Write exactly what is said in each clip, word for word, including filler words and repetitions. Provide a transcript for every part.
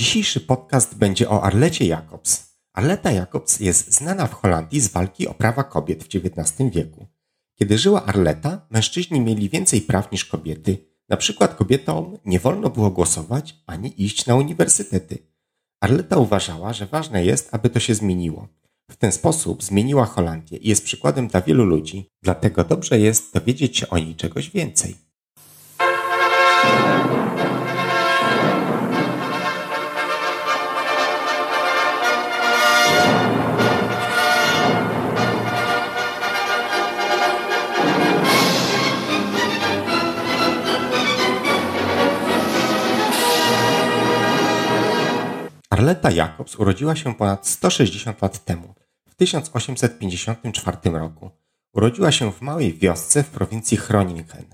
Dzisiejszy podcast będzie o Arlecie Jacobs. Arleta Jacobs jest znana w Holandii z walki o prawa kobiet w dziewiętnastym wieku. Kiedy żyła Arleta, mężczyźni mieli więcej praw niż kobiety. Na przykład kobietom nie wolno było głosować ani iść na uniwersytety. Arleta uważała, że ważne jest, aby to się zmieniło. W ten sposób zmieniła Holandię i jest przykładem dla wielu ludzi, dlatego dobrze jest dowiedzieć się o niej czegoś więcej. Aletta Jacobs urodziła się ponad sto sześćdziesiąt lat temu, w tysiąc osiemset pięćdziesiątym czwartym roku. Urodziła się w małej wiosce w prowincji Groningen.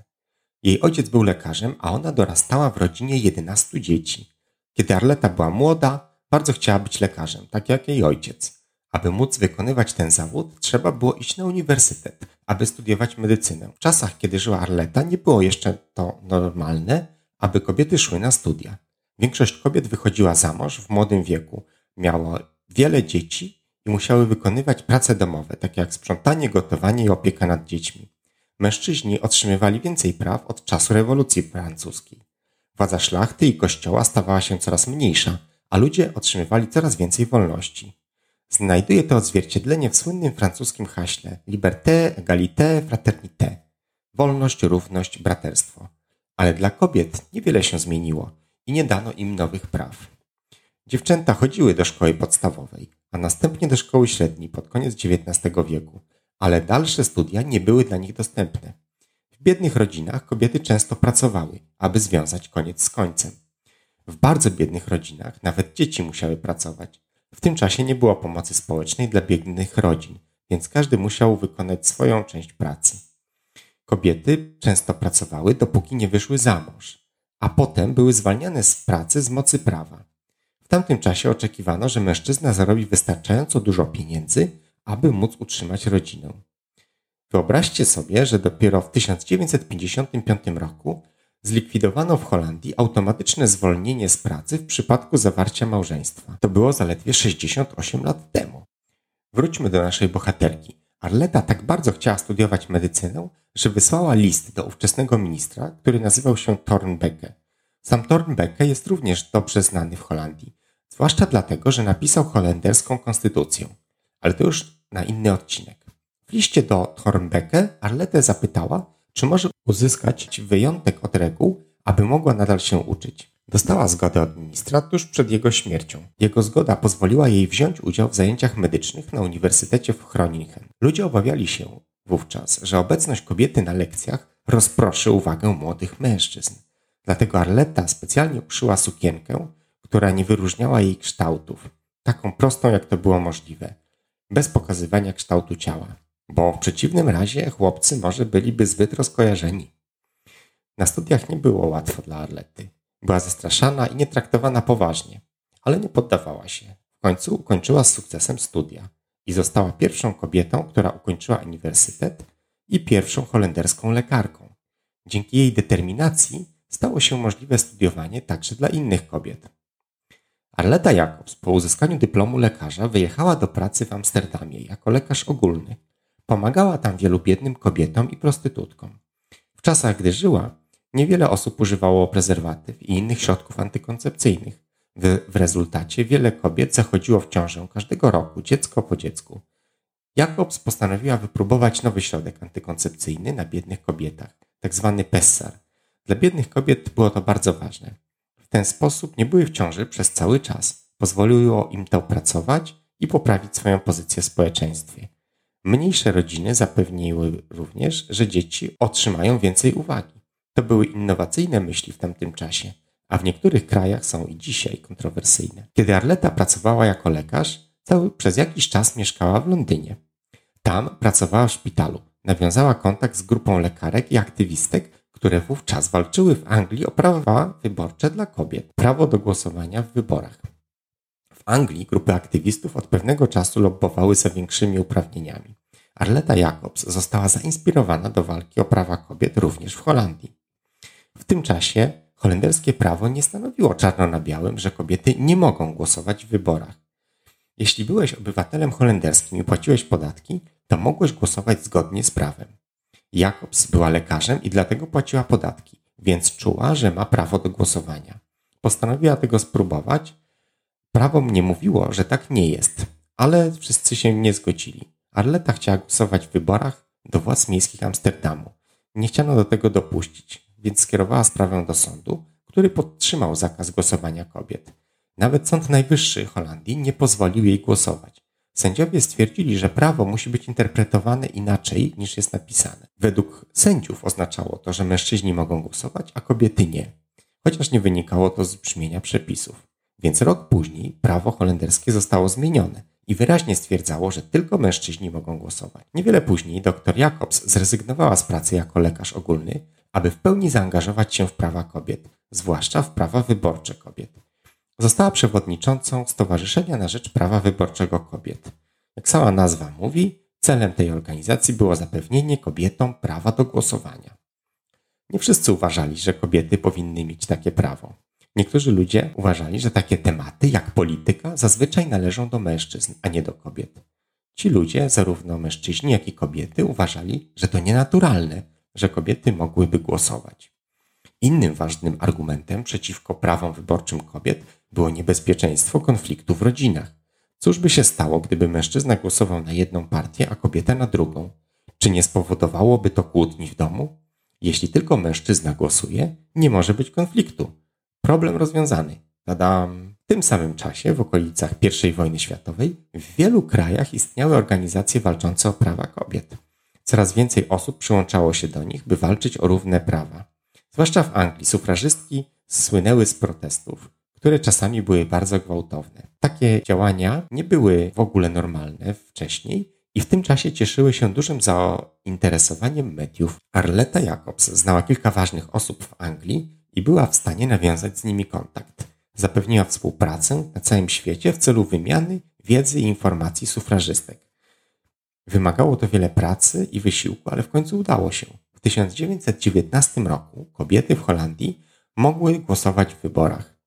Jej ojciec był lekarzem, a ona dorastała w rodzinie jedenastu dzieci. Kiedy Arleta była młoda, bardzo chciała być lekarzem, tak jak jej ojciec. Aby móc wykonywać ten zawód, trzeba było iść na uniwersytet, aby studiować medycynę. W czasach, kiedy żyła Arleta, nie było jeszcze to normalne, aby kobiety szły na studia. Większość kobiet wychodziła za mąż w młodym wieku, miało wiele dzieci i musiały wykonywać prace domowe, takie jak sprzątanie, gotowanie i opieka nad dziećmi. Mężczyźni otrzymywali więcej praw od czasu rewolucji francuskiej. Władza szlachty i kościoła stawała się coraz mniejsza, a ludzie otrzymywali coraz więcej wolności. Znajduje to odzwierciedlenie w słynnym francuskim haśle liberté, égalité, fraternité. Wolność, równość, braterstwo. Ale dla kobiet niewiele się zmieniło i nie dano im nowych praw. Dziewczęta chodziły do szkoły podstawowej, a następnie do szkoły średniej pod koniec dziewiętnastego wieku, ale dalsze studia nie były dla nich dostępne. W biednych rodzinach kobiety często pracowały, aby związać koniec z końcem. W bardzo biednych rodzinach nawet dzieci musiały pracować. W tym czasie nie było pomocy społecznej dla biednych rodzin, więc każdy musiał wykonać swoją część pracy. Kobiety często pracowały, dopóki nie wyszły za mąż, a potem były zwalniane z pracy z mocy prawa. W tamtym czasie oczekiwano, że mężczyzna zarobi wystarczająco dużo pieniędzy, aby móc utrzymać rodzinę. Wyobraźcie sobie, że dopiero w tysiąc dziewięćset pięćdziesiątym piątym roku zlikwidowano w Holandii automatyczne zwolnienie z pracy w przypadku zawarcia małżeństwa. To było zaledwie sześćdziesiąt osiem lat temu. Wróćmy do naszej bohaterki. Arleta tak bardzo chciała studiować medycynę, że wysłała list do ówczesnego ministra, który nazywał się Thornbecke. Sam Thornbecke jest również dobrze znany w Holandii, zwłaszcza dlatego, że napisał holenderską konstytucję, ale to już na inny odcinek. W liście do Thornbecke Arletę zapytała, czy może uzyskać wyjątek od reguł, aby mogła nadal się uczyć. Dostała zgodę od ministra tuż przed jego śmiercią. Jego zgoda pozwoliła jej wziąć udział w zajęciach medycznych na Uniwersytecie w Groningen. Ludzie obawiali się wówczas, że obecność kobiety na lekcjach rozproszy uwagę młodych mężczyzn. Dlatego Arleta specjalnie uszyła sukienkę, która nie wyróżniała jej kształtów, taką prostą jak to było możliwe, bez pokazywania kształtu ciała, bo w przeciwnym razie chłopcy może byliby zbyt rozkojarzeni. Na studiach nie było łatwo dla Arlety. Była zastraszana i nie traktowana poważnie, ale nie poddawała się. W końcu ukończyła z sukcesem studia i została pierwszą kobietą, która ukończyła uniwersytet i pierwszą holenderską lekarką. Dzięki jej determinacji stało się możliwe studiowanie także dla innych kobiet. Arleta Jacobs po uzyskaniu dyplomu lekarza wyjechała do pracy w Amsterdamie jako lekarz ogólny. Pomagała tam wielu biednym kobietom i prostytutkom. W czasach, gdy żyła, niewiele osób używało prezerwatyw i innych środków antykoncepcyjnych. W, w rezultacie wiele kobiet zachodziło w ciążę każdego roku, dziecko po dziecku. Jacobs postanowiła wypróbować nowy środek antykoncepcyjny na biednych kobietach, tzw. pesar. Dla biednych kobiet było to bardzo ważne. W ten sposób nie były w ciąży przez cały czas. Pozwoliło im to pracować i poprawić swoją pozycję w społeczeństwie. Mniejsze rodziny zapewniły również, że dzieci otrzymają więcej uwagi. To były innowacyjne myśli w tamtym czasie, a w niektórych krajach są i dzisiaj kontrowersyjne. Kiedy Arleta pracowała jako lekarz, cały przez jakiś czas mieszkała w Londynie. Tam pracowała w szpitalu, nawiązała kontakt z grupą lekarek i aktywistek, które wówczas walczyły w Anglii o prawa wyborcze dla kobiet, prawo do głosowania w wyborach. W Anglii grupy aktywistów od pewnego czasu lobbowały za większymi uprawnieniami. Arleta Jacobs została zainspirowana do walki o prawa kobiet również w Holandii. W tym czasie holenderskie prawo nie stanowiło czarno na białym, że kobiety nie mogą głosować w wyborach. Jeśli byłeś obywatelem holenderskim i płaciłeś podatki, to mogłeś głosować zgodnie z prawem. Jacobs była lekarzem i dlatego płaciła podatki, więc czuła, że ma prawo do głosowania. Postanowiła tego spróbować. Prawo nie mówiło, że tak nie jest, ale wszyscy się nie zgodzili. Arleta chciała głosować w wyborach do władz miejskich Amsterdamu. Nie chciano do tego dopuścić, więc skierowała sprawę do sądu, który podtrzymał zakaz głosowania kobiet. Nawet Sąd Najwyższy Holandii nie pozwolił jej głosować. Sędziowie stwierdzili, że prawo musi być interpretowane inaczej niż jest napisane. Według sędziów oznaczało to, że mężczyźni mogą głosować, a kobiety nie, chociaż nie wynikało to z brzmienia przepisów. Więc rok później prawo holenderskie zostało zmienione i wyraźnie stwierdzało, że tylko mężczyźni mogą głosować. Niewiele później dr Jacobs zrezygnowała z pracy jako lekarz ogólny, aby w pełni zaangażować się w prawa kobiet, zwłaszcza w prawa wyborcze kobiet. Została przewodniczącą Stowarzyszenia na Rzecz Prawa Wyborczego Kobiet. Jak sama nazwa mówi, celem tej organizacji było zapewnienie kobietom prawa do głosowania. Nie wszyscy uważali, że kobiety powinny mieć takie prawo. Niektórzy ludzie uważali, że takie tematy jak polityka zazwyczaj należą do mężczyzn, a nie do kobiet. Ci ludzie, zarówno mężczyźni, jak i kobiety, uważali, że to nienaturalne, że kobiety mogłyby głosować. Innym ważnym argumentem przeciwko prawom wyborczym kobiet było niebezpieczeństwo konfliktu w rodzinach. Cóż by się stało, gdyby mężczyzna głosował na jedną partię, a kobieta na drugą? Czy nie spowodowałoby to kłótni w domu? Jeśli tylko mężczyzna głosuje, nie może być konfliktu. Problem rozwiązany. Tadam! W tym samym czasie, w okolicach pierwszej wojny światowej, w wielu krajach istniały organizacje walczące o prawa kobiet. Coraz więcej osób przyłączało się do nich, by walczyć o równe prawa. Zwłaszcza w Anglii sufrażystki słynęły z protestów, które czasami były bardzo gwałtowne. Takie działania nie były w ogóle normalne wcześniej i w tym czasie cieszyły się dużym zainteresowaniem mediów. Arleta Jacobs znała kilka ważnych osób w Anglii i była w stanie nawiązać z nimi kontakt. Zapewniła współpracę na całym świecie w celu wymiany wiedzy i informacji sufrażystek. Wymagało to wiele pracy i wysiłku, ale w końcu udało się. W tysiąc dziewięćset dziewiętnastym roku kobiety w Holandii mogły głosować w wyborach.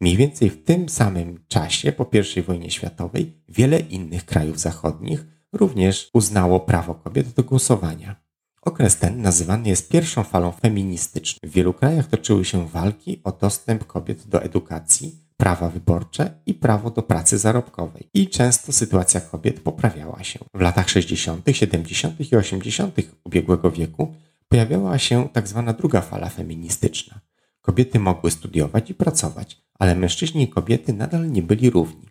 Mniej więcej w tym samym czasie, po pierwszej wojnie światowej, wiele innych krajów zachodnich również uznało prawo kobiet do głosowania. Okres ten nazywany jest pierwszą falą feministyczną. W wielu krajach toczyły się walki o dostęp kobiet do edukacji, prawa wyborcze i prawo do pracy zarobkowej. I często sytuacja kobiet poprawiała się. W latach sześćdziesiątych, siedemdziesiątych i osiemdziesiątych ubiegłego wieku pojawiała się tzw. druga fala feministyczna. Kobiety mogły studiować i pracować, ale mężczyźni i kobiety nadal nie byli równi.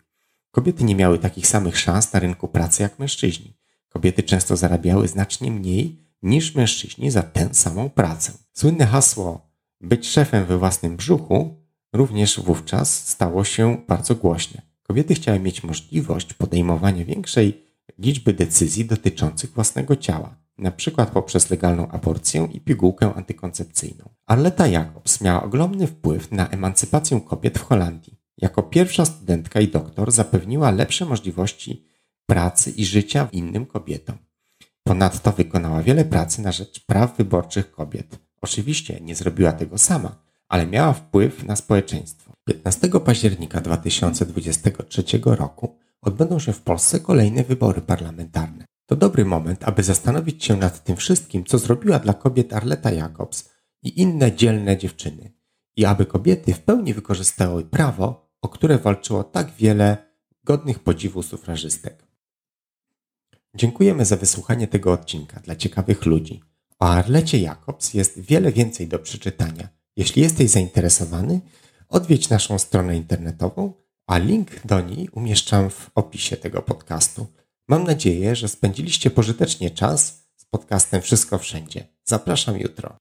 Kobiety nie miały takich samych szans na rynku pracy jak mężczyźni. Kobiety często zarabiały znacznie mniej niż mężczyźni za tę samą pracę. Słynne hasło "być szefem we własnym brzuchu" również wówczas stało się bardzo głośne. Kobiety chciały mieć możliwość podejmowania większej liczby decyzji dotyczących własnego ciała, na przykład poprzez legalną aborcję i pigułkę antykoncepcyjną. Arleta Jacobs miała ogromny wpływ na emancypację kobiet w Holandii. Jako pierwsza studentka i doktor zapewniła lepsze możliwości pracy i życia innym kobietom. Ponadto wykonała wiele pracy na rzecz praw wyborczych kobiet. Oczywiście nie zrobiła tego sama, ale miała wpływ na społeczeństwo. piętnastego października dwa tysiące dwudziestego trzeciego roku odbędą się w Polsce kolejne wybory parlamentarne. To dobry moment, aby zastanowić się nad tym wszystkim, co zrobiła dla kobiet Arleta Jacobs i inne dzielne dziewczyny, i aby kobiety w pełni wykorzystały prawo, o które walczyło tak wiele godnych podziwu sufrażystek. Dziękujemy za wysłuchanie tego odcinka dla ciekawych ludzi. O Arlecie Jacobs jest wiele więcej do przeczytania. Jeśli jesteś zainteresowany, odwiedź naszą stronę internetową, a link do niej umieszczam w opisie tego podcastu. Mam nadzieję, że spędziliście pożytecznie czas z podcastem Wszystko Wszędzie. Zapraszam jutro.